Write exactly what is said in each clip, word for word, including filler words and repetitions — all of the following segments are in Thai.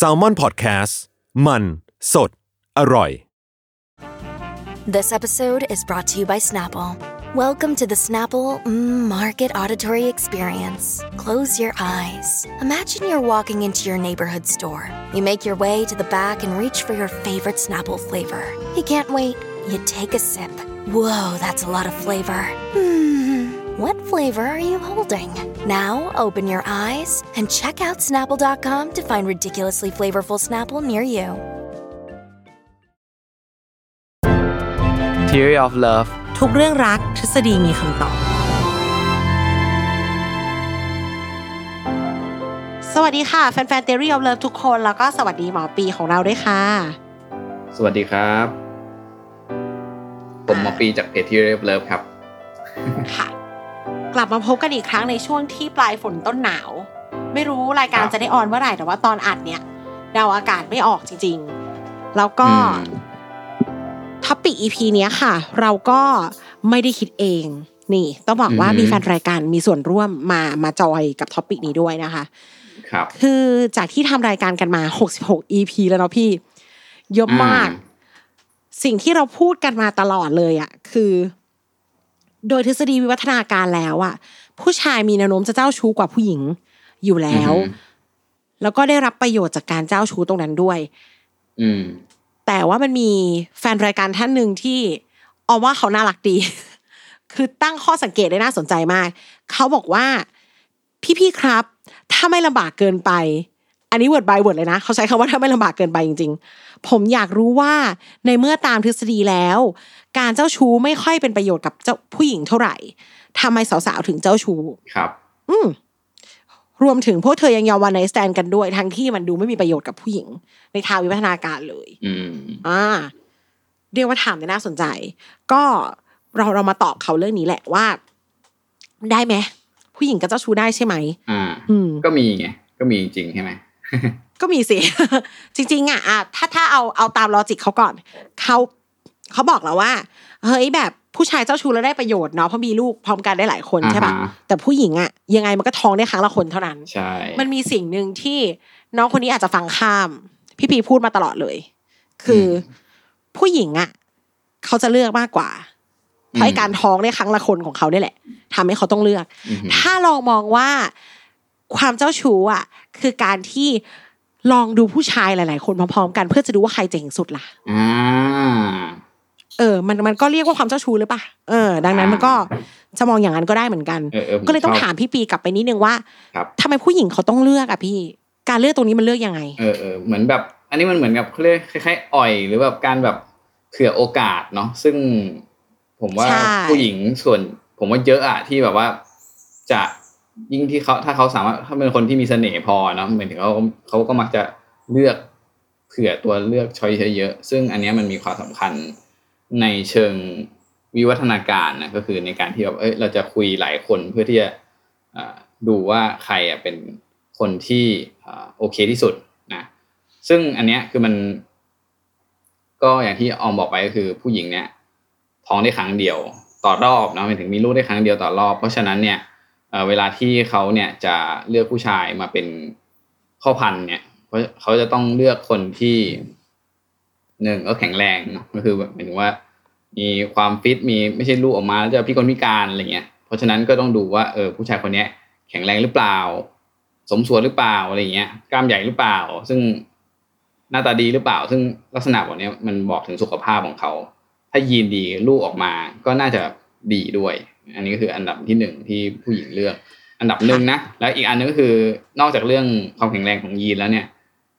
Salmon Podcast มันสดอร่อย This episode is brought to you by Snapple. Welcome to the Snapple Market Auditory Experience. Close your eyes. Imagine you're walking into your neighborhood store. You make your way to the back and reach for your favorite Snapple flavor. You can't wait. You take a sip. Whoa, that's a lot of flavor. Mm-hmm.What flavor are you holding? Now open your eyes and check out Snapple dot com to find ridiculously flavorful Snapple near you. Theory of Love ทุกเรื่องรักทฤษฎีมีคำตอบสวัสดีค่ะแฟนๆ Theory of Love ทุกคนแล้วก็สวัสดีหมอปีของเราด้วยค่ะสวัสดีครับผมหมอปีจากเพจ Theory of Love ครับค่ะกลับมาพบกันอีกครั้งในช่วงที่ปลายฝนต้นหนาวไม่รู้รายการจะได้ออนเมื่อไหร่แต่ว่าตอนอัดเนี่ยเดาอากาศไม่ออกจริงๆแล้วก็ท็อปิก อี พี เนี้ยค่ะเราก็ไม่ได้คิดเองนี่ต้องบอกว่ามีแฟนรายการมีส่วนร่วมมามาจอยกับท็อปิกนี้ด้วยนะคะครับคือจากที่ทำรายการกันมาหกสิบหก อี พี แล้วเนาะพี่เยอะมากสิ่งที่เราพูดกันมาตลอดเลยอ่ะคือโดยทฤษฎีวิวัฒนาการแล้วอ่ะผู้ชายมีแนวโน้มจะเจ้าชู้กว่าผู้หญิงอยู่แล้วแล้วก็ได้รับประโยชน์จากการเจ้าชู้ตรงนั้นด้วยแต่ว่ามันมีแฟนรายการท่านหนึ่งที่ออมว่าเขาน่ารักดี คือตั้งข้อสังเกตได้น่าสนใจมากเขาบอกว่าพี่ๆครับถ้าไม่ลำบากเกินไปอันนี้ word by word เลยนะเขาใช้คำว่าถ้าไม่ลำบากเกินไปจริงๆผมอยากรู้ว่าในเมื่อตามทฤษฎีแล้วการเจ้าชู้ไม่ค่อยเป็นประโยชน์กับเจ้าผู้หญิงเท่าไหร่ทำไมสาวๆถึงเจ้าชู้ครับอืมรวมถึงพวกเธอยังยอมวันไนท์สแตนด์กันด้วยทั้งที่มันดูไม่มีประโยชน์กับผู้หญิงในทางวิวัฒนาการเลยอืมอ่าเรียกว่าถามได้น่าสนใจก็เราเรามาตอบเขาเรื่องนี้แหละว่าได้ไหมผู้หญิงกับเจ้าชู้ได้ใช่ไหมอ่าก็มีไงก็มีจริงใช่ไหมก็มีสิจริงๆอ่ะถ้าถ้าเอาเอาตามลอจิกเขาก่อนเขาเขาบอกแล้วว่าเฮ้ยแบบผู้ชายเจ้าชู้แล้วได้ประโยชน์เนาะเพราะมีลูกพร้อมกันได้หลายคนใช่ป่ะแต่ผู้หญิงอ่ะยังไงมันก็ท้องได้ครั้งละคนเท่านั้นใช่มันมีสิ่งนึงที่น้องคนนี้อาจจะฟังข้ามพี่พีพูดมาตลอดเลยคือผู้หญิงอ่ะเขาจะเลือกมากกว่าเพราะการท้องได้ครั้งละคนของเขาเนี่ยแหละทำให้เขาต้องเลือกถ้าลองมองว่าความเจ้าชู้อ่ะคือการที่ลองดูผู้ชายหลายๆคนพร้อมๆกันเพื่อจะดูว่าใครเจ๋งสุดล่ะอ่าเออมันมันก็เรียกว่าความเจ้าชู้หรือเปล่าเออดังนั้นมันก็จะมองอย่างนั้นก็ได้เหมือนกันก็เลยต้องถามพี่ปีกลับไปนิดนึงว่าทำไมผู้หญิงเขาต้องเลือกอ่ะพี่การเลือกตรงนี้มันเลือกยังไงเออเออเหมือนแบบอันนี้มันเหมือนกับเขาเรียกคล้ายๆอ่อยหรือแบบการแบบเผื่อโอกาสเนาะซึ่งผมว่าผู้หญิงส่วนผมว่าเยอะอะที่แบบว่าจะยิ่งที่เขาถ้าเขาสามารถถ้าเป็นคนที่มีเสน่ห์พอเนาะเหมือนถึงเขาเขาก็มักจะเลือกเผื่อตัวเลือกช้อยเยอะซึ่งอันนี้มันมีความสำคัญในเชิงวิวัฒนาการนะก็คือในการที่แบบเอ้ยเราจะคุยหลายคนเพื่อที่จะดูว่าใครอ่ะเป็นคนที่โอเคที่สุดนะซึ่งอันเนี้ยคือมันก็อย่างที่ออมบอกไปก็คือผู้หญิงเนี้ยท้องได้ครั้งเดียวต่อรอบนะหมายถึงมีลูกได้ครั้งเดียวต่อรอบเพราะฉะนั้นเนี่ยเวลาที่เขาเนี่ยจะเลือกผู้ชายมาเป็นข้อพันเนี่ยเขาจะต้องเลือกคนที่หนึ่งก็แข็งแรงก็คือหมายถึงว่ามีความฟิตมีไม่ใช่ลูกออกมาแล้วจะพิกลพิการอะไรเงี้ยเพราะฉะนั้นก็ต้องดูว่าเออผู้ชายคนนี้แข็งแรงหรือเปล่าสมส่วนหรือเปล่าอะไรเงี้ยกล้ามใหญ่หรือเปล่าซึ่งหน้าตาดีหรือเปล่าซึ่งลักษณะแบบนี้มันบอกถึงสุขภาพของเขาถ้ายีนดีลูกออกมาก็น่าจะดีด้วยอันนี้ก็คืออันดับที่หนึ่งที่ผู้หญิงเลือกอันดับหนึ่งนะแล้วอีกอันนึงก็คือนอกจากเรื่องความแข็งแรงของยีนแล้วเนี่ย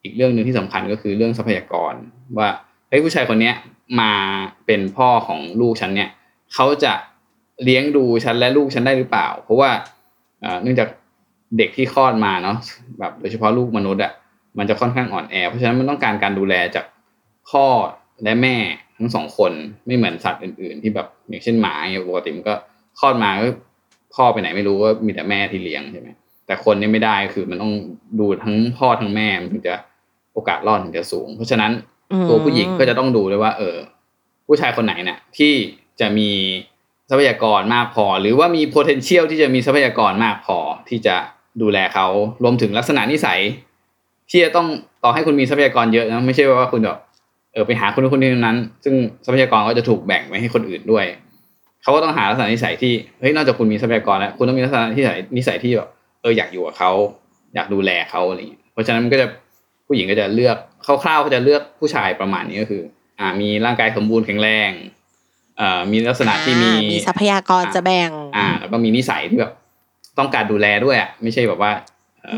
อีกเรื่องนึงที่สำคัญก็คือเรื่องทรัพยากรว่าไอ้ผู้ชายคนนี้มาเป็นพ่อของลูกฉันเนี่ยเขาจะเลี้ยงดูฉันและลูกฉันได้หรือเปล่าเพราะว่าเนื่องจากเด็กที่คลอดมาเนาะแบบโดยเฉพาะลูกมนุษย์อ่ะมันจะค่อนข้างอ่อนแอเพราะฉะนั้นมันต้องการการดูแลจากพ่อและแม่ทั้งสองคนไม่เหมือนสัตว์อื่นๆที่แบบอย่างเช่นหมาเนี่ยปกติมันก็คลอดมาก็พ่อไปไหนไม่รู้ว่ามีแต่แม่ที่เลี้ยงใช่ไหมแต่คนนี่ไม่ได้คือมันต้องดูทั้งพ่อทั้งแม่มันถึงจะโอกาสรอดถึงจะสูงเพราะฉะนั้นตัวผู้หญิงก็จะต้องดูด้วยว่าเออผู้ชายคนไหนเนี่ยที่จะมีทรัพยากรมากพอหรือว่ามี potential ที่จะมีทรัพยากรมากพอที่จะดูแลเขารวมถึงลักษณะนิสัย ที่จะต้องต่อให้คุณมีทรัพยากรเยอะนะไม่ใช่ว่าคุณแบบเออไปหาคนนู้นคนนี้นั้นซึ่งทรัพยากรก็จะถูกแบ่งไปให้คนอื่นด้วยเขาก็ต้องหาลักษณะนิสัยที่เฮ้ยนอกจากคุณมีทรัพยากรแล้วคุณต้องมีลักษณะนิสัยนิสัยที่แบบเอออยากอยู่กับเขาอยากดูแลเขาอะไรอย่างเงี้ยเพราะฉะนั้นมันก็จะผู้หญิงก็จะเลือกคร่าวๆก็จะเลือกผู้ชายประมาณนี้ก็คืออ่ามีร่างกายสมบูรณ์แข็งแรงเอ่อมีลักษณะที่มีมีทรัพยากรจะแบ่งอ่าแล้วก็มีนิสัยที่แบบต้องการดูแลด้วยอ่ะไม่ใช่แบบว่า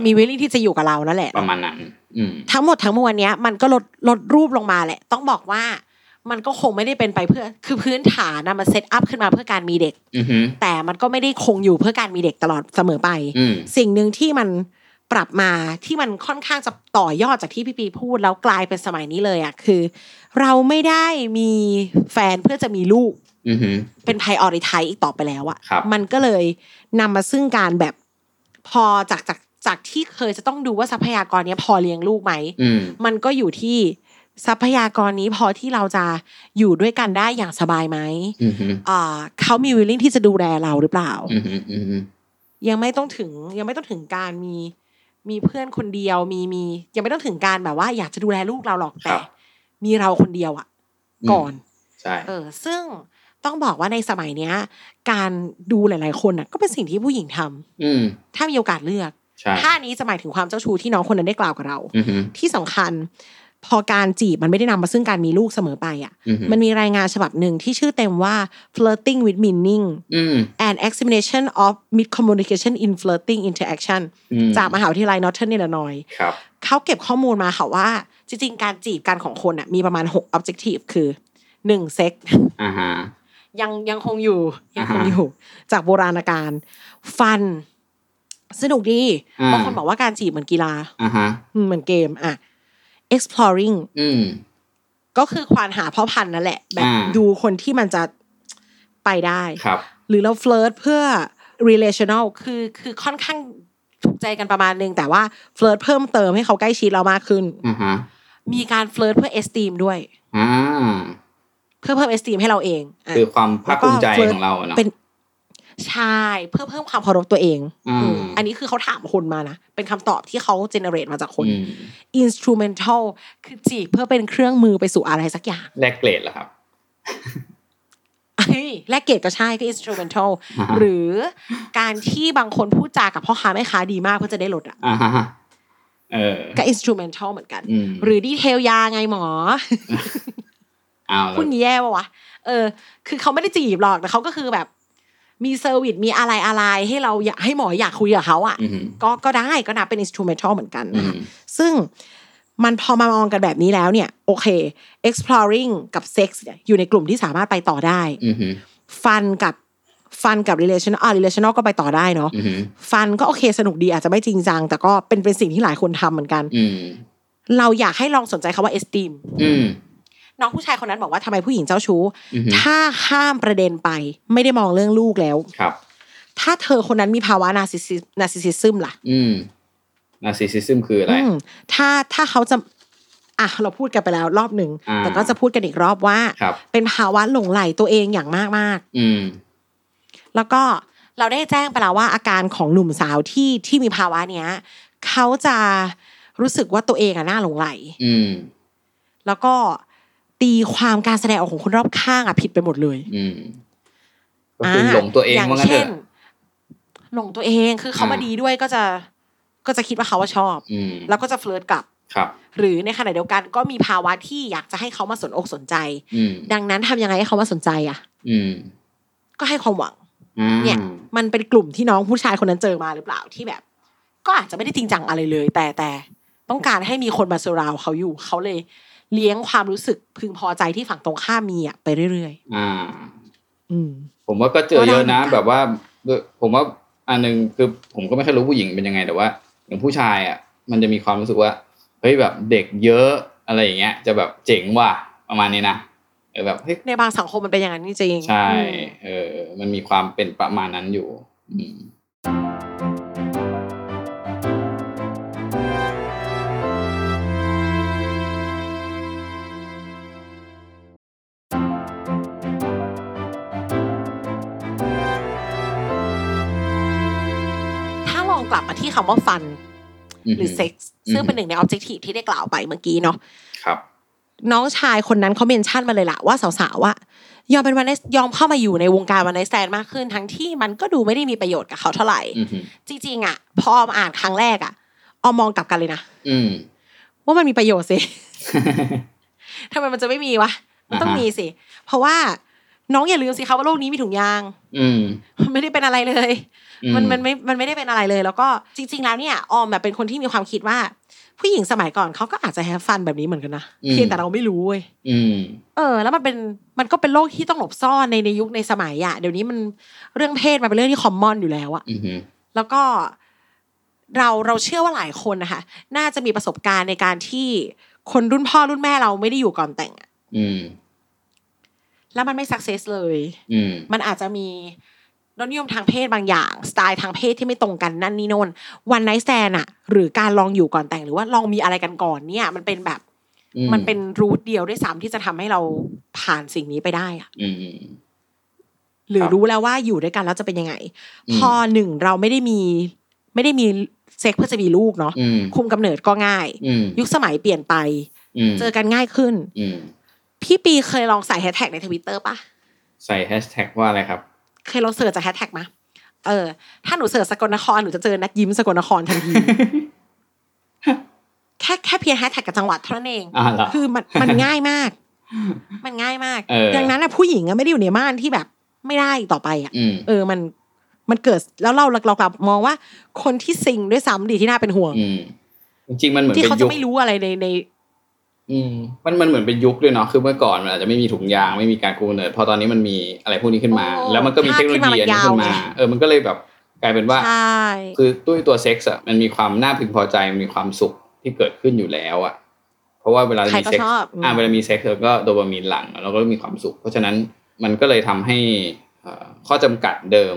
มีวิลลิ่งที่จะอยู่กับเราแล้วแหละประมาณนั้นอืมทั้งหมดทั้งมวลเนี้ยมันก็ลดลดรูปลงมาแหละต้องบอกว่ามันก็คงไม่ได้เป็นไปเพื่อคือพื้นฐานนะมันเซตอัพขึ้นมาเพื่อการมีเด็กแต่มันก็ไม่ได้คงอยู่เพื่อการมีเด็กตลอดเสมอไปสิ่งนึงที่มันปรับมาที่มันค่อนข้างจะต่อยอดจากที่พี่ปีพูดแล้วกลายเป็นสมัยนี้เลยอ่ะคือเราไม่ได้มีแฟนเพื่อจะมีลูกเป็น priority อีกต่อไปแล้วอ่ะมันก็เลยนำมาซึ่งการแบบพอจากจากจากที่เคยจะต้องดูว่าทรัพยากรนี้พอเลี้ยงลูกไหมมันก็อยู่ที่ทรัพยากรนี้พอที่เราจะอยู่ด้วยกันได้อย่างสบายไหมอ่าเขามีวิลลิ่งที่จะดูแลเราหรือเปล่ายังไม่ต้องถึงยังไม่ต้องถึงการมีมีเพื่อนคนเดียวมีมียังไม่ต้องถึงการแบบว่าอยากจะดูแลลูกเราหรอกแต่มีเราคนเดียวอ่ะก่อนใช่เออซึ่งต้องบอกว่าในสมัยเนี้ยการดูหลายๆคนอ่ะก็เป็นสิ่งที่ผู้หญิงทำถ้ามีโอกาสเลือกถ้านี้จะหมายถึงความเจ้าชู้ที่น้องคนนั้นได้กล่าวกับเราที่สำคัญพอการจีบมันไม่ได้นำมาซึ่งการมีลูกเสมอไปอ่ะมันมีรายงานฉบับหนึ่งที่ชื่อเต็มว่า Flirting with Meaning and Examination of Miscommunication in Flirting Interaction จากมหาวิทยาลัย Northern Illinois เขาเก็บข้อมูลมาค่ะว่าจริงๆการจีบกันของคนอ่ะมีประมาณหก objective คือหนึ่ง sex ยังยังคงอยู่ยังคงอยู่จากโบราณกาล fun สนุกดีบางคนบอกว่าการจีบเหมือนกีฬาเหมือนเกมอ่ะexploring อืมก็คือควานหาพ่อพันธุ์นั่นแหละแบบดูคนที่มันจะไปได้ครับหรือเราเฟลิร์ตเพื่อ relational คือคือค่อนข้างถูกใจกันประมาณนึงแต่ว่าเฟลิร์ตเพิ่มเติมให้เขาใกล้ชิดเรามากขึ้นอือฮะมีการเฟลิร์ตเพื่อ esteem ด้วยอ่าเพื่อเพิ่ม esteem ให้เราเองคือความภาคภูมิใจของเราเนาะเป็นใช่เพื่อเพิ่มความเคารพตัวเองอันนี้คือเขาถามคนมานะเป็นคำตอบที่เขาเจเนเรตมาจากคน instrumental คือจีบเพื่อเป็นเครื่องมือไปสู่อะไรสักอย่างแลกเกรดเหรอครับไอ้แลกเกรดก็ใช่ก็ instrumental หรือการที่บางคนพูดจากับพ่อค้าแม่ค้าดีมากเพื่อจะได้ลดอ่ะก็ instrumental เหมือนกันหรือดีเทลยาไงหมอพูดแย่ป่ะวะเออคือเขาไม่ได้จีบหรอกแต่เขาก็คือแบบมีเซอร์วิสมีอะไรอะไรให้เราอยากให้หมออยากคุยกับเขาอ่ะก็ก็ได้ก็นับเป็น instrumental เหมือนกันนะคะซึ่งมันพอมามองกันแบบนี้แล้วเนี่ยโอเค exploring กับ sex อยู่ในกลุ่มที่สามารถไปต่อได้ fun กับ fun กับ relational อ่ะ relational ก็ไปต่อได้เนาะ fun ก็โอเคสนุกดีอาจจะไม่จริงจังแต่ก็เป็นเป็นสิ่งที่หลายคนทำเหมือนกันเราอยากให้ลองสนใจคำว่า esteem น้องผู้ชายคนนั้นบอกว่าทำไมผู้หญิงเจ้าชู้ถ้าข้ามประเด็นไปไม่ได้มองเรื่องลูกแล้วครับถ้าเธอคนนั้นมีภาวะนาร์ซิสนาร์ซิสซิซึมล่ะอืมนาร์ซิสซิซึมคืออะไรถ้าถ้าเขาจะอ่ะเราพูดกันไปแล้วรอบนึงแต่ก็จะพูดกันอีกรอบว่าเป็นภาวะหลงใหลตัวเองอย่างมากมากอืมแล้วก็เราได้แจ้งไปแล้วว่าอาการของหนุ่มสาวที่ที่มีภาวะเนี้ยเขาจะรู้สึกว่าตัวเองอ่ะน่าหลงใหลอืมแล้วก็ตีความการแสดงออกของคนรอบข้างอ่ะผิดไปหมดเลยอืมก็คือหลงตัวเองว่างั้นเถอะหลงตัวเองคือเขามาดีด้วยก็จะก็จะคิดว่าเขาว่าชอบแล้วก็จะเฟลิร์ตกลับครับหรือในขณะเดียวกันก็มีภาวะที่อยากจะให้เขามาสนอกสนใจดังนั้นทำยังไงให้เขามาสนใจอ่ะอืมก็ให้ความหวังเนี่ยมันเป็นกลุ่มที่น้องผู้ชายคนนั้นเจอมาหรือเปล่าที่แบบก็อาจจะไม่ได้จริงจังอะไรเลยแต่แต่ต้องการให้มีคนมาเซอร์ราวเขาอยู่เขาเลยเลี้ยงความรู้สึกพึงพอใจที่ฝั่งตรงข้ามมีอ่ะไปเรื่อยๆอ่าอืมผมว่าก็เจอเยอะนะแบบว่าผมว่าอันนึงคือผมก็ไม่ค่อยรู้ผู้หญิงเป็นยังไงแต่ว่าอย่างผู้ชายอ่ะมันจะมีความรู้สึกว่าเฮ้ยแบบเด็กเยอะอะไรอย่างเงี้ยจะแบบเจ๋งว่ะประมาณนี้นะเออแบบในบางสังคมมันเป็นอย่างนั้นจริงๆใช่เออมันมีความเป็นประมาณนั้นอยู่อืมกลับมาที่คำว่าฟัน หรือเซ็กซ์ซึ่งเป็นหนึ่งในออบเจกตีฟที่ได้กล่าวไปเมื่อกี้เนาะครับน้องชายคนนั้นเขาเมนชั่นมาเลยล่ะว่าสาวๆอ่ะยอมเป็นวันไนท์ยอมเข้ามาอยู่ในวงการวันไนท์แซนมากขึ้นทั้งที่มันก็ดูไม่ได้มีประโยชน์กับเขาเท่าไหร่จริงๆอ่ะพอออมอ่านครั้งแรกอ่ะออมมองกลับกันเลยนะว่ามันมีประโยชน์สิ ทำไมมันจะไม่มีวะมันต้องมีสิเพราะว่าน้องอย่าลืมสิคะว่าโลกนี้มีถุงยางมันไม่ได้เป็นอะไรเลยมันมันไม่มันไม่ได้เป็นอะไรเลยแล้วก็จริงๆแล้วเนี่ยออมแบบเป็นคนที่มีความคิดว่าผู้หญิงสมัยก่อนเขาก็อาจจะแฮปฟันแบบนี้เหมือนกันนะเพียงแต่เราไม่รู้เว้ยเออแล้วมันเป็นมันก็เป็นโลกที่ต้องหลบซ่อนในในยุคในสมัยอ่ะเดี๋ยวนี้มันเรื่องเพศมันเป็นเรื่องที่คอมมอนอยู่แล้วอ่ะแล้วก็เราเราเชื่อว่าหลายคนนะคะน่าจะมีประสบการณ์ในการที่คนรุ่นพ่อรุ่นแม่เราไม่ได้อยู่ก่อนแต่งอ่ะแล้วมันไม่สักเซสเลยมันอาจจะมีรสนิยมทางเพศบางอย่างสไตล์ทางเพศที่ไม่ตรงกันนั่นนี่โน่นวันไนท์แซนอะหรือการลองอยู่ก่อนแต่งหรือว่าลองมีอะไรกันก่อนเนี่ยมันเป็นแบบมันเป็นรูทเดียวด้วยซ้ำที่จะทำให้เราผ่านสิ่งนี้ไปได้อะหรือรู้แล้วว่าอยู่ด้วยกันแล้วจะเป็นยังไงพอหนึ่งเราไม่ได้มีไม่ได้มีเซ็กเพื่อจะมีลูกเนาะคุมกำเนิดก็ง่ายยุคสมัยเปลี่ยนไปเจอกันง่ายขึ้นพี่ปีเคยลองใส่แฮชแท็กใน Twitter ป่ะใส่แฮชแท็กว่าอะไรครับเคยลองเสิร์ชจากแฮชแท็กมั้ยเออถ้าหนูเสิร์ชสกลนครหนูจะเจอนักยิ้มสกลนครทันที แค่แค่เพียงแฮชแท็กกับจังหวัดเท่านั้นเองคือมันมันง่ายมากมันง่ายมากดังนั้นนะผู้หญิงอ่ะไม่ได้อยู่ในม่านที่แบบไม่ได้ต่อไปอ่ะเออมันมันเกิดแล้วเราเรากลับมองว่าคนที่ซิงด้วยซ้ำดีที่น่าเป็นห่วงจริงๆมันเหมือนเป็นยุคที่เขาจะไม่รู้อะไรในในอืมมันมันเหมือนเป็นยุคด้วยเนาะคือเมื่อก่อนมันอาจจะไม่มีถุงยางไม่มีการคุมกำเนิดพอตอนนี้มันมีอะไรพวกนี้ขึ้นมาแล้วมันก็มีเทคโนโลยีอันนี้ขึ้นมาเออมันก็เลยแบบกลายเป็นว่าคือด้วยตัวเซ็กส์อ่ะมันมีความน่าพึงพอใจมันมีความสุขที่เกิดขึ้นอยู่แล้วอ่ะเพราะว่าเวลามีเซ็กส์อ่าเวลามีเซ็กส์เราก็โดปามีนหลั่งแล้วก็มีความสุขเพราะฉะนั้นมันก็เลยทำให้ข้อจำกัดเดิม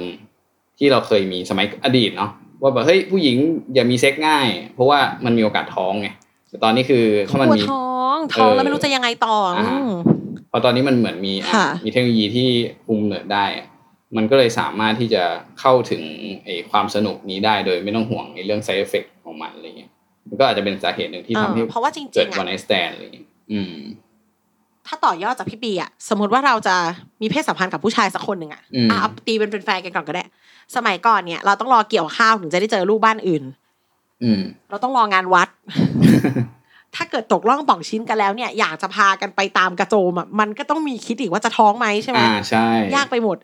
ที่เราเคยมีสมัยอดีตเนาะว่าแบบเฮ้ยผู้หญิงอย่ามีเซ็กส์ง่ายเพราะว่ามันมีโอกาสท้องไงแต่ตอนนี้คือเขามันมีท้องแล้วไม่รู้จะยังไงต่อพอตอนนี้มันเหมือนมีมีเทคโนโลยีที่คุมเนิดได้มันก็เลยสามารถที่จะเข้าถึงไอ้ความสนุกนี้ได้โดยไม่ต้องห่วงในเรื่อง side effect ของมันอะไรเงี้ยมันก็อาจจะเป็นสาเหตุหนึ่งที่ทำให้เกิด one night stand อะไรเงี้ยถ้าต่อยอดจากพี่ปีอ่ะสมมติว่าเราจะมีเพศสัมพันธ์กับผู้ชายสักคนหนึ่งอ่ะเอาตีเป็นแฟนกันก่อนก็ได้สมัยก่อนเนี่ยเราต้องรอเกี่ยวข้าวถึงจะได้เจอลูกบ้านอื่นเราต้องรองานวัดถ้าเกิดตกล่องป่องชิ้นกันแล้วเนี่ยอยากจะพากันไปตามกระโจมอ่ะมันก็ต้องมีคิดอีกว่าจะท้องไหมใช่ไหมอ่าใช่ยากไปหมด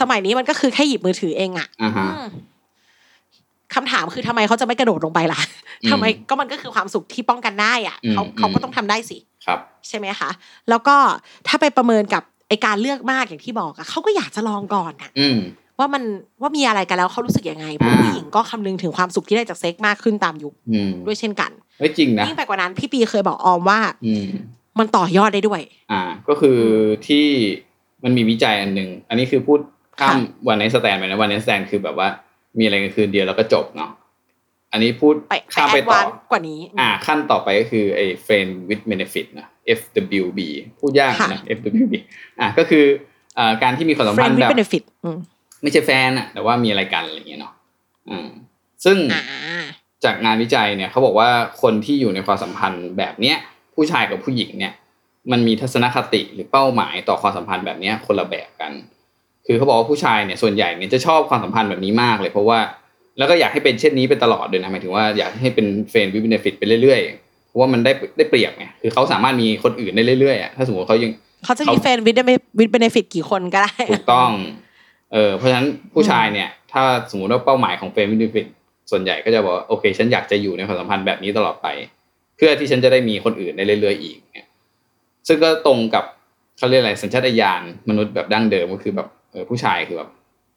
สมัยนี้มันก็คือแค่หยิบมือถือเองอ่ะคำถามคือทำไมเขาจะไม่กระโดดลงไปล่ะทำไมก็มันก็คือความสุขที่ป้องกันได้อ่ะเขาเขาก็ต้องทำได้สิครับใช่ไหมคะแล้วก็ถ้าไปประเมินกับไอการเลือกมากอย่างที่บอกอ่ะเขาก็อยากจะลองก่อนอ่ะว่ามันว่ามีอะไรกันแล้วเขารู้สึกยังไงผู้หญิงก็คำนึงถึงความสุขที่ได้จากเซ็กมากขึ้นตามยุคด้วยเช่นกันไม่จริงนะยิ่งไปกว่านั้นพี่ปีเคยบอกออมว่ามันต่อยอดได้ด้วยอ่าก็คือที่มันมีวิจัยอันหนึ่งอันนี้คือพูดข้ามวันไนท์สแตนด์ไปนะวันไนท์สแตนด์คือแบบว่ามีอะไรกันคืนเดียวแล้วก็จบเนาะอันนี้พูดข้ามไปต่อกว่านี้อ่าขั้นต่อไปก็คือไอ้ Friend with Benefit นะ เอฟ ดับเบิลยู บี พูดยากนะ เอฟ ดับเบิลยู บี อ่ะก็คืออ่าการที่มีความสัมพันธ์แบบ Friend with Benefit อืมไม่ใช่แฟนอะแต่ว่ามีอะไรกันอะไรอย่างเงี้ยเนาะอืมซึ่งจากงานวิจัยเนี่ยเขาบอกว่าคนที่อยู่ในความสัมพันธ์แบบเนี้ยผู้ชายกับผู้หญิงเนี่ยมันมีทัศนคติหรือเป้าหมายต่อความสัมพันธ์แบบเนี้ยคนละแบบกันคือเขาบอกว่าผู้ชายเนี่ยส่วนใหญ่เนี่ยจะชอบความสัมพันธ์แบบนี้มากเลยเพราะว่าแล้วก็อยากให้เป็นเช่นนี้ไปตลอดด้วยนะหมายถึงว่าอยากให้เป็นเฟรนด์วิบเนฟิตไปเรื่อยๆเพราะว่ามันได้ได้เปรียบไงคือเขาสามารถมีคนอื่นได้เรื่อยๆอ่ะถ้าสมมติเขายังเขาจะมีเฟรนด์วิบเนฟิตกี่คนก็ได้ถูกต้องเออเพราะฉะนั้นผู้ชายเนี่ยถ้าสมมติว่าเป้าหมายของเฟรนด์วิบเนฟิตส่วนใหญ่ก็จะบอกโอเคฉันอยากจะอยู่ในความสัมพันธ์แบบนี้ตลอดไปเพื่อที่ฉันจะได้มีคนอื่นได้เรื่อยๆอีกเนี่ยซึ่งก็ตรงกับเขาเรียกอะไรสัญชาตญาณมนุษย์แบบดั้งเดิมก็คือแบบเออผู้ชายคือแบบ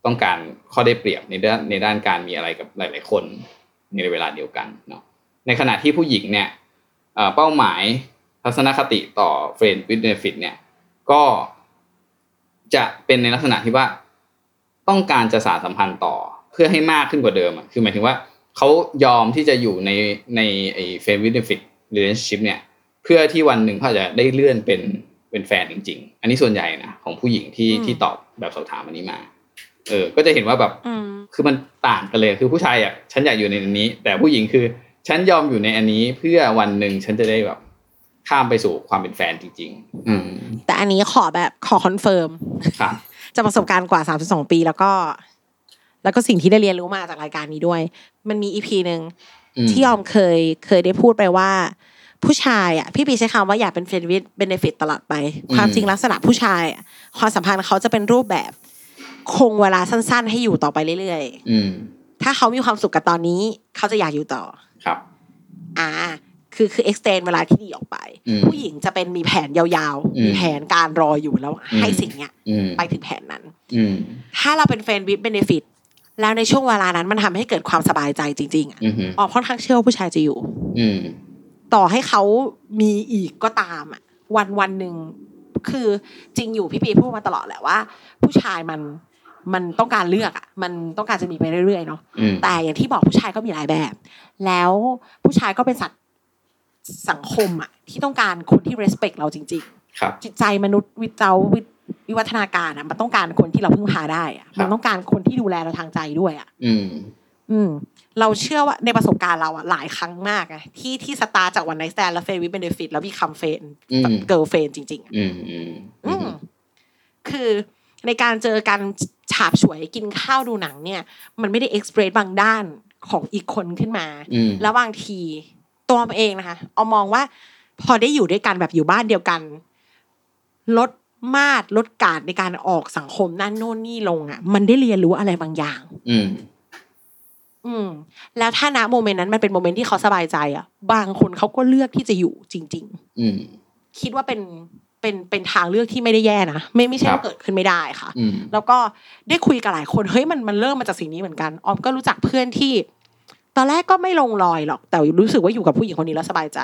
ต้องการข้อได้เปรียบในด้านในด้านการมีอะไรกับหลายๆคนในเวลาเดียวกันเนาะในขณะที่ผู้หญิงเนี่ยเอ่อเป้าหมายทัศนคติต่อ Friend with Benefit เนี่ยก็จะเป็นในลักษณะที่ว่าต้องการจะสานสัมพันธ์ต่อเพื่อให้มากขึ้นกว่าเดิมอ่ะคือหมายถึงว่าเขายอมที่จะอยู่ในในไอ้ Friend with Benefit relationship เนี่ยเพื่อที่วันหนึ่งเขาจะได้เลื่อนเป็นเป็นแฟนจริงๆอันนี้ส่วนใหญ่นะของผู้หญิงที่ที่ตอบแบบสอบถามอันนี้มาเออก็จะเห็นว่าแบบคือมันต่างกันเลยคือผู้ชายอ่ะฉันอยากอยู่ในนี้แต่ผู้หญิงคือ ฉันยอมอยู่ในอันนี้เพื่อวันหนึ่งฉันจะได้แบบข้ามไปสู่ความเป็นแฟนจริงๆอืมแต่อันนี้ขอแบบขอคอนเฟิร์มครับจากประสบการณ์กว่าสามสิบสองปีแล้วก็แล้วก็สิ่งที่ได้เรียนรู้มาจากรายการนี้ด้วยมันมี อี พี นึงที่ยอมเคยเคยได้พูดไปว่าผู้ชายอ่ะพี่ปีใช้คำว่าอยากเป็น friend with benefit ตลอดไปความจริงลักษณะผู้ชายความสัมพันธ์เขาจะเป็นรูปแบบคงเวลาสั้นๆให้อยู่ต่อไปเรื่อยๆถ้าเขามีความสุขกับตอนนี้เขาจะอยากอยู่ต่อครับอ่าคือคือ extend เวลาที่ดีออกไปผู้หญิงจะเป็นมีแผนยาวๆมีแผนการรออยู่แล้วให้สิ่งเนี้ยไปถึงแผนนั้นถ้าเราเป็น friend with benefitแล้วในช่วงเวลานั้นมันทำให้เกิดความสบายใจจริงๆอ่ะออกค่อนข้างเชื่อว่าผู้ชายจะอยู่ต่อให้เขามีอีกก็ตามอ่ะวันวันหนึ่งคือจริงอยู่พี่ปีพูดมาตลอดแหละว่าผู้ชายมันมันต้องการเลือกอ่ะมันต้องการจะมีไปเรื่อยๆเนาะแต่อย่างที่บอกผู้ชายก็มีหลายแบบแล้วผู้ชายก็เป็นสัตว์สังคมอ่ะที่ต้องการคนที่ respect เราจริงๆจิตใจมนุษย์วิจารวิวิวัฒนาการอ่ะมันต้องการคนที่เราพึ่งพาได้อ่ะมันต้องการคนที่ดูแลเราทางใจด้วยอ่ะอืมอืมเราเชื่อว่าในประสบการณ์เราอ่ะหลายครั้งมากอ่ะที่ที่สตาร์จากวันไนท์สแตนด์แล้วเฟรนด์วิดเบนเดฟิตแล้วมีคัมเฟรนด์เกิร์ลเฟรนด์จริงๆอ่ะอืมอืมคือในการเจอกันฉาบฉวยกินข้าวดูหนังเนี่ยมันไม่ได้เอ็กซ์เพรสบางด้านของอีกคนขึ้นมาแล้วบางทีตัวมันเองนะคะเอามองว่าพอได้อยู่ด้วยกันแบบอยู่บ้านเดียวกันลดมาตรลดการในการออกสังคมนั่นนู่นนี่ลงอ่ะมันได้เรียนรู้อะไรบางอย่างอืมอืมแล้วถ้าณโมเมนต์นั้นมันเป็นโมเมนต์ที่เขาสบายใจอ่ะบางคนเขาก็เลือกที่จะอยู่จริงๆอืมคิดว่าเป็นเป็นเป็นทางเลือกที่ไม่ได้แย่นะไม่ไม่ใช่ว่าเกิดขึ้นไม่ได้ค่ะแล้วก็ได้คุยกับหลายคนเฮ้ยมันมันเริ่มมาจากสิ่งนี้เหมือนกันออมก็รู้จักเพื่อนที่ตอนแรกก็ไม่ลงรอยหรอกแต่รู้สึกว่าอยู่กับผู้หญิงคนนี้แล้วสบายใจ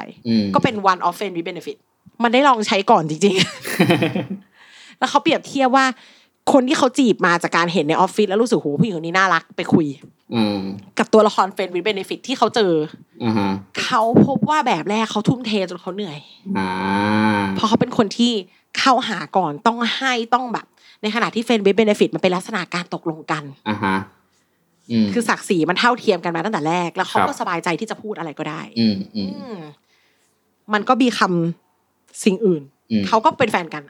ก็เป็น one of friend with benefit มันได้ลองใช้ก่อนจริงๆ แล้วเขาเปรียบเทียบว่าคนที่เขาจีบมาจากการเห็นในออฟฟิศแล้วรู้สึกโหผู้หญิงคนนี้น่ารักไปคุยกับตัวละครเฟรนด์วิดเบนฟิตที่เขาเจอเขาพบว่าแบบแรกเขาทุ่มเทจนเขาเหนื่อยเพราะเขาเป็นคนที่เข้าหาก่อนต้องให้ต้องแบบในขณะที่เฟรนด์วิดเบนฟิตมันเป็นลักษณะการตกลงกันคือศักดิ์ศรีมันเท่าเทียมกันมาตั้งแต่แรกแล้วเขาก็สบายใจที่จะพูดอะไรก็ได้มันก็มีคำสิ่งอื่นเขาก็เป็นแฟนกัน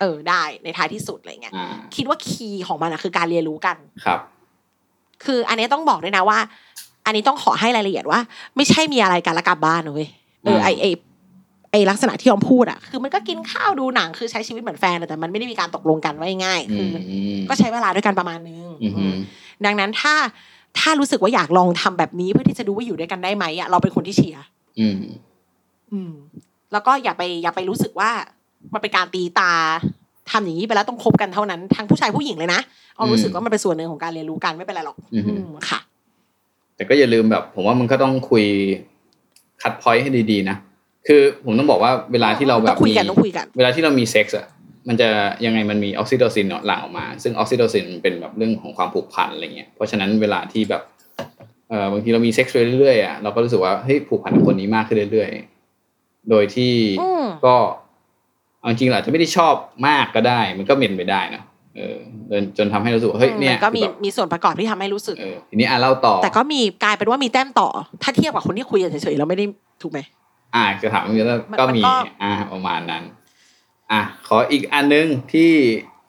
เออได้ในท้ายที่สุดอะไรเงี้ยคิดว่าคีย์ของมันอะคือการเรียนรู้กันครับคืออันนี้ต้องบอกด้วยนะว่าอันนี้ต้องขอให้รายละเอียดว่าไม่ใช่มีอะไรกันแล้วกลับบ้านเว้ยเออไอไอไอลักษณะที่ยอมพูดอะคือมันก็กินข้าวดูหนังคือใช้ชีวิตเหมือนแฟนแต่มันไม่ได้มีการตกลงกันว่าง่ายคือก็ใช้เวลาด้วยกันประมาณนึงดังนั้นถ้าถ้ารู้สึกว่าอยากลองทำแบบนี้เพื่อที่จะดูว่าอยู่ด้วยกันได้ไหมอะเราเป็นคนที่เชียร์อืมอืมแล้วก็อย่าไปอย่าไปรู้สึกว่ามันเป็นการตีตาทำอย่างนี้ไปแล้วต้องคบกันเท่านั้นทั้งผู้ชายผู้หญิงเลยนะเอารู้สึกว่ามันเป็นส่วนหนึ่งของการเรียนรู้กันไม่เป็นไรหรอกค่ะแต่ก็อย่าลืมแบบผมว่ามันก็ต้องคุยคัดพอยต์ให้ดีๆนะคือผมต้องบอกว่าเวลาที่เราแบบคุยกันต้องคุยกันเวลาที่เรามีเซ็กส์อ่ะมันจะยังไงมันมีออกซิโทซินหลั่งออกมาซึ่งออกซิโทซินเป็นแบบเรื่องของความผูกพันอะไรเงี้ยเพราะฉะนั้นเวลาที่แบบเออบางทีเรามีเซ็กส์เรื่อยๆอ่ะเราก็รู้สึกว่าเฮ้ยผูกพันกับคนนี้มากขึ้นเรื่อยๆโดยที่ก็เอาจริงๆอาจจะไม่ได้ชอบมากก็ได้มันก็เป็นไปได้นะเออจนทำให้รู้สึกเฮ้ยเนี่ยก็มีมีส่วนประกอบที่ทำให้รู้สึกเออทีนี้อ่ะเล่าต่อแต่ก็มีกลายเป็นว่ามีแต้มต่อถ้าเทียบกับคนที่คุยกันเฉยๆแล้วไม่ได้ถูกไหมอ่าจะถามอย่างนี้แล้วก็มีอ่าประมาณนั้นอ่ะขออีกอันนึงที่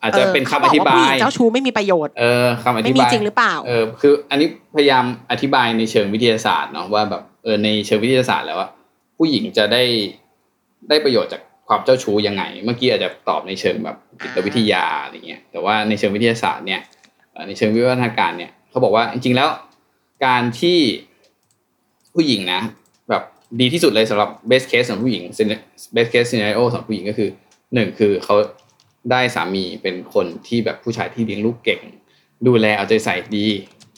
อาจจะเป็นคำอธิบายเจ้าชู้ไม่มีประโยชน์เออคำอธิบายไม่มีจริงหรือเปล่าเออคืออันนี้พยายามอธิบายในเชิงวิทยาศาสตร์เนาะว่าแบบเออในเชิงวิทยาศาสตร์แล้วว่าผู้หญิงจะได้ได้ประโยชน์จากความเจ้าชู้ยังไงเมื่อกี้อาจจะตอบในเชิงแบบจิตวิทยาอะไรเงี้ยแต่ว่าในเชิงวิทยาศาสตร์เนี่ยในเชิงวิวัฒนาการเนี่ยเขาบอกว่าจริงๆแล้วการที่ผู้หญิงนะแบบดีที่สุดเลยสำหรับ best case ของผู้หญิง best case scenario ของผู้หญิงก็คือหนึ่งคือเขาได้สามีเป็นคนที่แบบผู้ชายที่เลี้ยงลูกเก่งดูแลเอาใจใส่ดี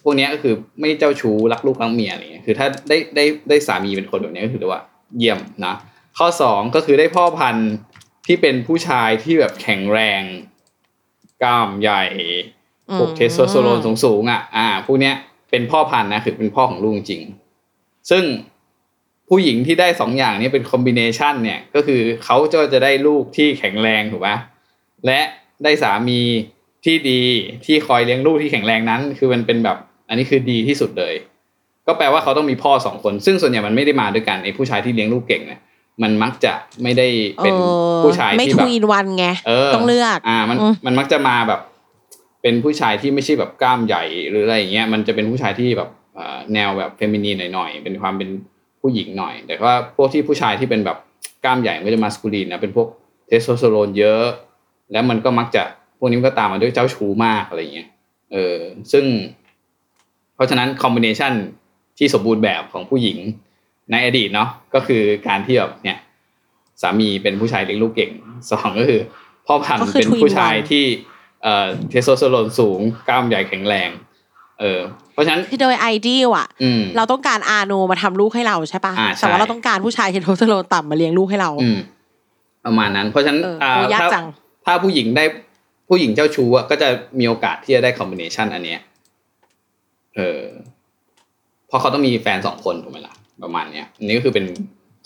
พวกนี้ก็คือไม่เจ้าชู้รักลูกรักเมียอะไรเงี้ยคือถ้าได้ได้ได้สามีเป็นคนแบบนี้ก็คือว่าเยี่ยมนะข้อสองก็คือได้พ่อพันธุ์ที่เป็นผู้ชายที่แบบแข็งแรงกล้ามใหญ่พวกเทสโทสเตอโรนสูงๆอ่ะอ่าพวกเนี้ยเป็นพ่อพันธุ์นะคือเป็นพ่อของลูกจริงซึ่งผู้หญิงที่ได้สองอย่างนี้เป็นคอมบิเนชันเนี่ยก็คือเขาจะจะได้ลูกที่แข็งแรงถูกป่ะและได้สามีที่ดีที่คอยเลี้ยงลูกที่แข็งแรงนั้นคือมันเป็นแบบอันนี้คือดีที่สุดเลย ก็แปลว่าเขาต้องมีพ่อสองคนซึ่งส่วนใหญ่มันไม่ได้มาด้วยกันไอ้ผู้ชายที่เลี้ยงลูกเก่งเนี่ยมันมักจะไม่ได้เป็นผู้ชายที่แบบไม่ทูนวันไงต้องเลือกอ่ามันมันมักจะมาแบบเป็นผู้ชายที่ไม่ใช่แบบกล้ามใหญ่หรืออะไรอย่างเงี้ยมันจะเป็นผู้ชายที่แบบแนวแบบเฟมินีนหน่อยๆเป็นความเป็นผู้หญิงหน่อยแต่ว่าพวกที่ผู้ชายที่เป็นแบบกล้ามใหญ่ก็จะมาสคูลีนนะเป็นพวกเทสโทสเตอโรนเยอะแล้วมันก็มักจะพวกนี้ก็ตามมาด้วยเจ้าชู้มากอะไรอย่างเงี้ยเออซึ่งเพราะฉะนั้นคอมบิเนชันที่สมบูรณ์แบบของผู้หญิงในอดีตเนาะก็คือการที่แบบเนี่ยสามีเป็นผู้ชายเลี้ยงลูกเก่งสองก็คือพ่อพันธุ์เป็นผู้ชายที่เอ่อเทสโทสเตอโรนสูงกล้ามใหญ่แข็งแรงเออเพราะฉะนั้นคือโดยไอเดียอ่ะเราต้องการอาโนมาทำลูกให้เราใช่ป่ะแต่ว่าเราต้องการผู้ชายเทสโทสเตอโรนต่ำมาเลี้ยงลูกให้เราประมาณนั้นเพราะฉะนั้นถ้าถ้าผู้หญิงได้ผู้หญิงเจ้าชู้ก็จะมีโอกาสที่จะได้คอมบิเนชันอันเนี้ยเออเพราะเขาต้องมีแฟนสองคนถูกไหมล่ะประมาณเนี้ยอันนี้ก็คือเป็น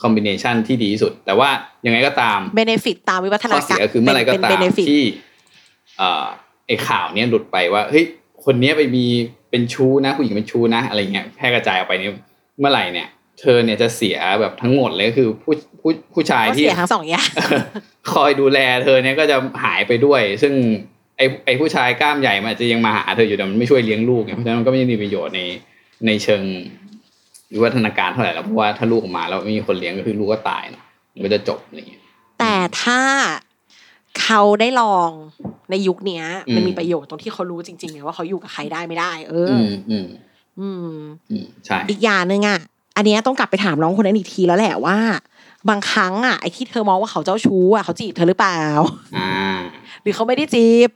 คอมบิเนชันที่ดีที่สุดแต่ว่ายังไงก็ตามเบเนฟิตตามวิวัฒนาการข้อเสียคือเมื่อไหร่ก็ตามที่เอ่อไอ้ข่าวเนี้ยหลุดไปว่าเฮ้ยคนเนี้ยไปมีเป็นชู้นะผู้หญิงเป็นชู้นะอะไรเงี้ยแพร่กระจายออกไปนี่เมื่อไหร่เนี่ยเธอเนี่ยจะเสียแบบทั้งหมดเลยก็คือผู้ผู้ผู้ชายที่เสียทั้งสองอย่างคอยดูแลเธอเนี่ยก็จะหายไปด้วยซึ่งไอ้ไอ้ผู้ชายกล้ามใหญ่มันอาจจะยังมาหาเธออยู่แต่มันไม่ช่วยเลี้ยงลูกเนี่ยเพราะฉะนั้นมันก็ไม่ได้มีประโยชน์ในในเชิงวิวัฒนาการเท่าไหร่แล้วเพราะว่าถ้าลูกออกมาแล้วไม่มีคนเลี้ยงก็คือลูกก็ตายนะมันก็จะจบอะไรอย่างเงี้ยแต่ถ้าเขาได้ลองในยุคนี้มันมีประโยชน์ตรงที่เขารู้จริงๆไงว่าเขาอยู่กับใครได้ไม่ได้เอออืมอืมอืมใช่อีกอย่างนึงอ่ะอันนี้ต้องกลับไปถามน้องคนนั้นอีกทีแล้วแหละว่าบางครั้งอ่ะไอ้ที่เธอมองว่าเขาเจ้าชู้อ่ะเขาจีบเธอหรือเปล่าหรือเขาไม่ได้จีบ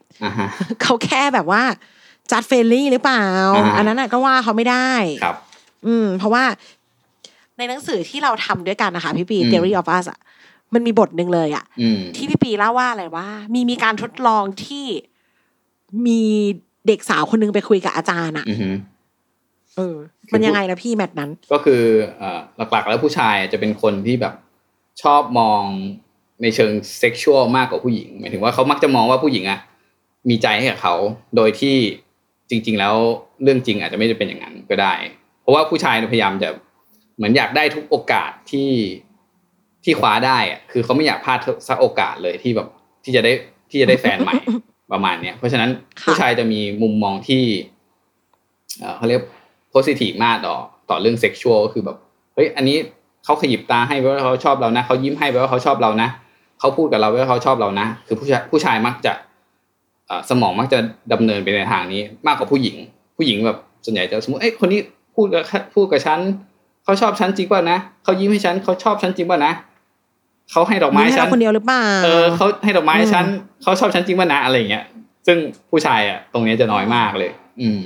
เขาแค่แบบว่าจัดเฟรนลี่หรือเปล่าอันนั้นอ่ะก็ว่าเขาไม่ได้ครับอืมเพราะว่าในหนังสือที่เราทำด้วยกันนะคะพี่ปี Theory of Love อ่ะมันมีบทหนึ่งเลยอ่ะที่พี่ปีเล่าว่าอะไรว่ามีมีการทดลองที่มีเด็กสาวคนนึงไปคุยกับอาจารย์อ่ะเออมันยังไงนะพี่แมทนั้นก็คือเอ่อหลักๆแล้วผู้ชายจะเป็นคนที่แบบชอบมองในเชิงเซ็กชวลมากกว่าผู้หญิงหมายถึงว่าเขามักจะมองว่าผู้หญิงอ่ะมีใจให้กับเขาโดยที่จริงๆแล้วเรื่องจริงอาจจะไม่ได้เป็นอย่างนั้นก็ได้เพราะว่าผู้ชายพยายามจะเหมือนอยากได้ทุกโอกาสที่ที่คว้าได้อ่ะคือเขาไม่อยากพลาดสักโอกาสเลยที่แบบที่จะได้ที่จะได้แฟนใหม่ประมาณเนี้ยเพราะฉะนั้นผู้ชายจะมีมุมมองที่เอ่อเขาเรียกpositive มากต่อต่อเรื่อง sexual ก็คือแบบเฮ้ยอันนี้เขาขยิบตาให้แปลว่าเขาชอบเรานะเขายิ้มให้แปลว่าเขาชอบเรานะเขาพูดกับเราแปลว่าเขาชอบเรานะคือผู้ชายผู้ชายมักจะเอ่อสมองมักจะดำเนินไปในทางนี้มากกว่าผู้หญิงผู้หญิงแบบส่วนใหญ่จะสมมุติเอ้ยคนนี้พูดกับพูดกับฉันเขาชอบฉันจริงป่ะนะเขายิ้มให้ฉันเขาชอบฉันจริงป่ะนะเขาให้ดอกไม้ฉันคนเดียวหรือเปล่าเออเขาให้ดอกไม้ฉันเขาชอบฉันจริงป่ะนะอะไรอย่างเงี้ยซึ่งผู้ชายอ่ะตรงนี้จะน้อยมากเลยอืม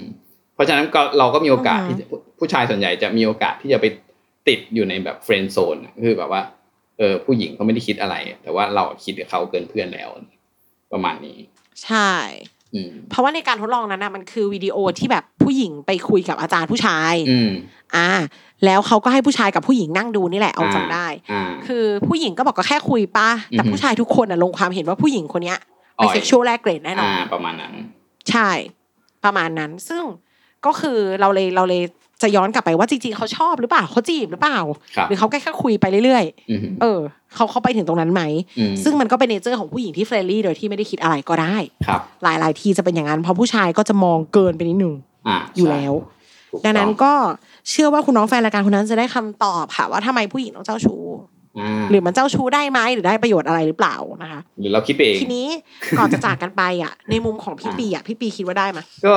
เพราะฉะนั้นเราก็มีโอกาสที่ผู้ชายส่วนใหญ่จะมีโอกาสที่จะไปติดอยู่ในแบบเฟรนด์โซนคือแบบว่าเออผู้หญิงก็ไม่ได้คิดอะไรแต่ว่าเราคิดกับเขาเกินเพื่อนแล้วประมาณนี้ใช่เพราะว่าในการทดลองนั้นนะมันคือวิดีโอที่แบบผู้หญิงไปคุยกับอาจารย์ผู้ชายอ่าแล้วเขาก็ให้ผู้ชายกับผู้หญิงนั่งดูนี่แหละเอาจำได้คือผู้หญิงก็บอกก็แค่คุยป่ะแต่ผู้ชายทุกคนอ่ะลงความเห็นว่าผู้หญิงคนเนี้ยเป็นเซ็กชวลแรกเกรดแน่นอนประมาณนั้นใช่ประมาณนั้นซึ่งก็คือเราเลยเราเลยจะย้อนกลับไปว่าจริงๆเขาชอบหรือเปล่าเขาจีบหรือเปล่าหรือเขาแค่แค่คุยไปเรื่อยๆเออเขาเขาไปถึงตรงนั้นไหมซึ่งมันก็เป็นเนเจอร์ของผู้หญิงที่เฟรนลี่โดยที่ไม่ได้คิดอะไรก็ได้หลายๆทีจะเป็นอย่างนั้นเพราะผู้ชายก็จะมองเกินไปนิดนึงอยู่แล้วดังนั้นก็เชื่อว่าคุณน้องแฟนรายการคนนั้นจะได้คำตอบค่ะว่าทำไมผู้หญิงต้องเจ้าชู้หรือมันเจ้าชู้ได้ไหมหรือได้ประโยชน์อะไรหรือเปล่านะคะหรือเราคิดเองทีนี้ก่อนจะจากกันไปอ่ะในมุมของพี่ปีอ่ะพี่ปีคิดว่าได้ไหมก็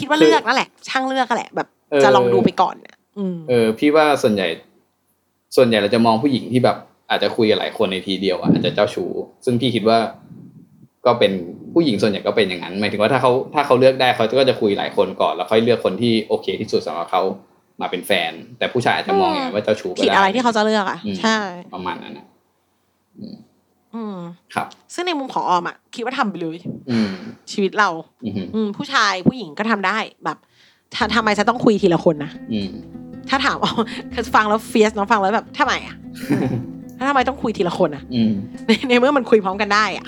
คิดว่าเลือกนั่นแหละช่างเลือกก็แหละแบบจะลองดูไปก่อนนะเออพี่ว่าส่วนใหญ่ส่วนใหญ่เราจะมองผู้หญิงที่แบบอาจจะคุยกับหลายคนในทีเดียวอาจจะเจ้าชู้ซึ่งพี่คิดว่าก็เป็นผู้หญิงส่วนใหญ่ก็เป็นอย่างนั้นหมายถึงว่าถ้าเขาถ้าเขาเลือกได้เขาก็จะคุยหลายคนก่อนแล้วค่อยเลือกคนที่โอเคที่สุดสำหรับเขามาเป็นแฟนแต่ผู้ชายอาจจะมองอย่างว่าเจ้าชู้ก็ได้ผิดอะไรที่เขาจะเลือกอ่ะใช่ประมาณนั้นนะอืมครับซึ่งในมุมของออมอ่ะคิดว่าทำไปเลยชีวิตเราผู้ชายผู้หญิงก็ทำได้แบบทำไมจะต้องคุยทีละคนนะถ้าถามออมฟังแล้วเฟียสน้องฟังแล้วแบบทำไมอ่ะถ้าทำไมต้องคุยทีละคนอ่ะในในเมื่อมันคุยพร้อมกันได้อ่ะ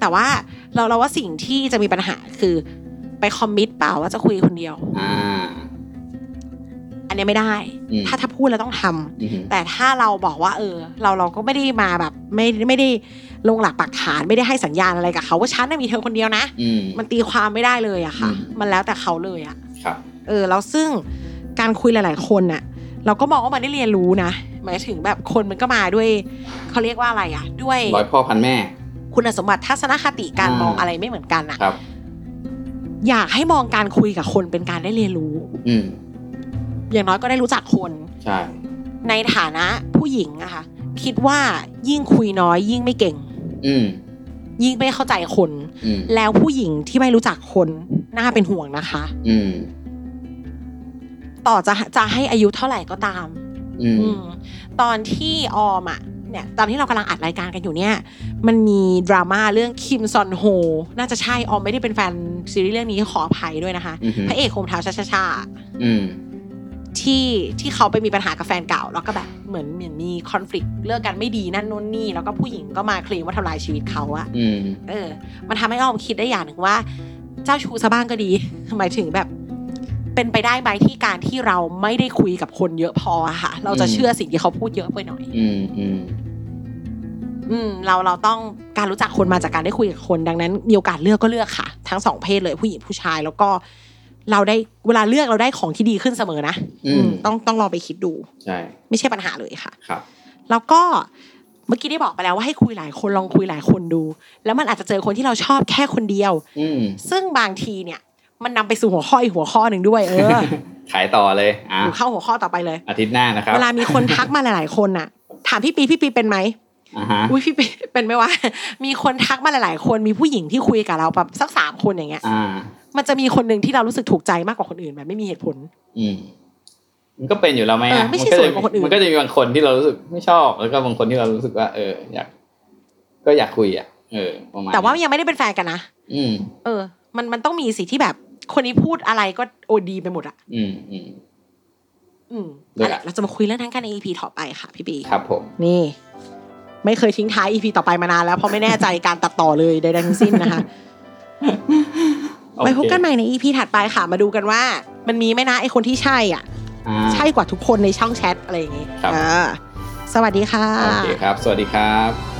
แต่ว่าเราเราว่าสิ่งที่จะมีปัญหาคือไปคอมมิตเปล่าว่าจะคุยคนเดียว อันนี้ไม่ได้ถ้าถ้าพูดแล้วต้องทำแต่ถ้าเราบอกว่าเออเราเราก็ไม่ได้มาแบบไม่ไม่ได้ลงหลักปักฐานไม่ได้ให้สัญญาณอะไรกับเขาว่าฉันน่ะมีเธอคนเดียวนะมันตีความไม่ได้เลยอะค่ะมันแล้วแต่เขาเลยอะเออแล้วซึ่งการคุยหลายๆคนน่ะเราก็มองว่ามันได้เรียนรู้นะหมายถึงแบบคนมันก็มาด้วยเขาเรียกว่าอะไรอะด้วยร้อยพ่อพันแม่คุณสมบัติทัศนคติการมองอะไรไม่เหมือนกันอะอยากให้มองการคุยกับคนเป็นการได้เรียนรู้อย่างน้อยก็ได้รู้จักคนใช่ในฐานะผู้หญิงนะคะคิดว่ายิ่งคุยน้อยยิ่งไม่เก่งยิ่งไม่เข้าใจคนแล้วผู้หญิงที่ไม่รู้จักคนน่าเป็นห่วงนะคะต่อจะจะให้อายุเท่าไหร่ก็ตามตอนที่ออมอ่ะเนี่ยตอนที่เรากำลังอัดรายการกันอยู่เนี่ยมันมีดราม่าเรื่องคิมซอนโฮน่าจะใช่ออมไม่ได้เป็นแฟนซีรีส์เรื่องนี้ขออภัยด้วยนะคะพระเอกโฮมทาวน์ชาชาชาที่ที่เขาไปมีปัญหากับแฟนเก่าแล้วก็แบบเหมือนเหมือนมีคอน ฟลิกต์ เลิกกันไม่ดีนั่นนู่นนี่แล้วก็ผู้หญิงก็มาเคลมว่าทำลายชีวิตเขาอะเออมันทำให้ออมคิดได้อย่างหนึ่งว่าเจ้าชู้ซะบ้างก็ดีหมายถึงแบบเป็นไปได้ไหมที่การที่เราไม่ได้คุยกับคนเยอะพอค่ะเราจะเชื่อสิ่งที่เขาพูดเยอะไปหน่อยอืมอืมอืมเราเราต้องการรู้จักคนมาจากการได้คุยกับคนดังนั้นมีโอกาสเลือกก็เลือกค่ะทั้งสองเพศเลยผู้หญิงผู้ชายแล้วก็เราได้เวลาเลือกเราได้ของที่ดีขึ้นเสมอนะอืมต้องต้องลองไปคิดดูใช่ไม่ใช่ปัญหาเลยค่ะครับแล้วก็เมื่อกี้ได้บอกไปแล้วว่าให้คุยหลายคนลองคุยหลายคนดูแล้วมันอาจจะเจอคนที่เราชอบแค่คนเดียวอืมซึ่งบางทีเนี่ยมันนำไปสู่หัวข้ออีกหัวข้อหนึ่งด้วยเออขายต่อเลยอ่ะเข้าหัวข้อต่อไปเลยอาทิตย์หน้านะครับเวลามีคนทักมาหลายๆคนน่ะถามพี่ปีพี่ปีเป็นไหมอ่าฮะอุ้ยพี่ปีเป็นไหมวะมีคนทักมาหลายๆคนมีผู้หญิงที่คุยกับเราแบบสักสามคนอย่างเงี้ยอ่ามันจะมีคนหนึ่งที่เรารู้สึกถูกใจมากกว่าคนอื่นแบบไม่มีเหตุผลอืมมันก็เป็นอยู่แล้วไหมอ่ะมันก็จะมันก็จะมีบางคนที่เรารู้สึกไม่ชอบแล้วก็บางคนที่เรารู้สึกว่าเอออยากก็อยากคุยอ่ะเออประมาณแต่ว่ายังไม่ได้เป็นแฟนกันนะอืมเออมันมันต้องมีสิที่แบบคนนี้พูดอะไรก็โอดีไปหมดอ่ะอืมอืมอืมอะไรเราจะมาคุยเรื่องทั้งกันใน อี พี ต่อไปค่ะพี่บีครับผมนี่ไม่เคยทิ้งท้าย อี พี ต่อไปมานานแล้วเพราะไม่แน่ใจการตัดต่อเลยใดๆทั้งสิ้นนะคะไปพบกันใหม่ใน อี พี ถัดไปค่ะมาดูกันว่ามันมีไหมนะไอคนที่ใช่อ่ะใช่กว่าทุกคนในช่องแชทอะไรอย่างงี้สวัสดีค่ะโอเคครับสวัสดีครับ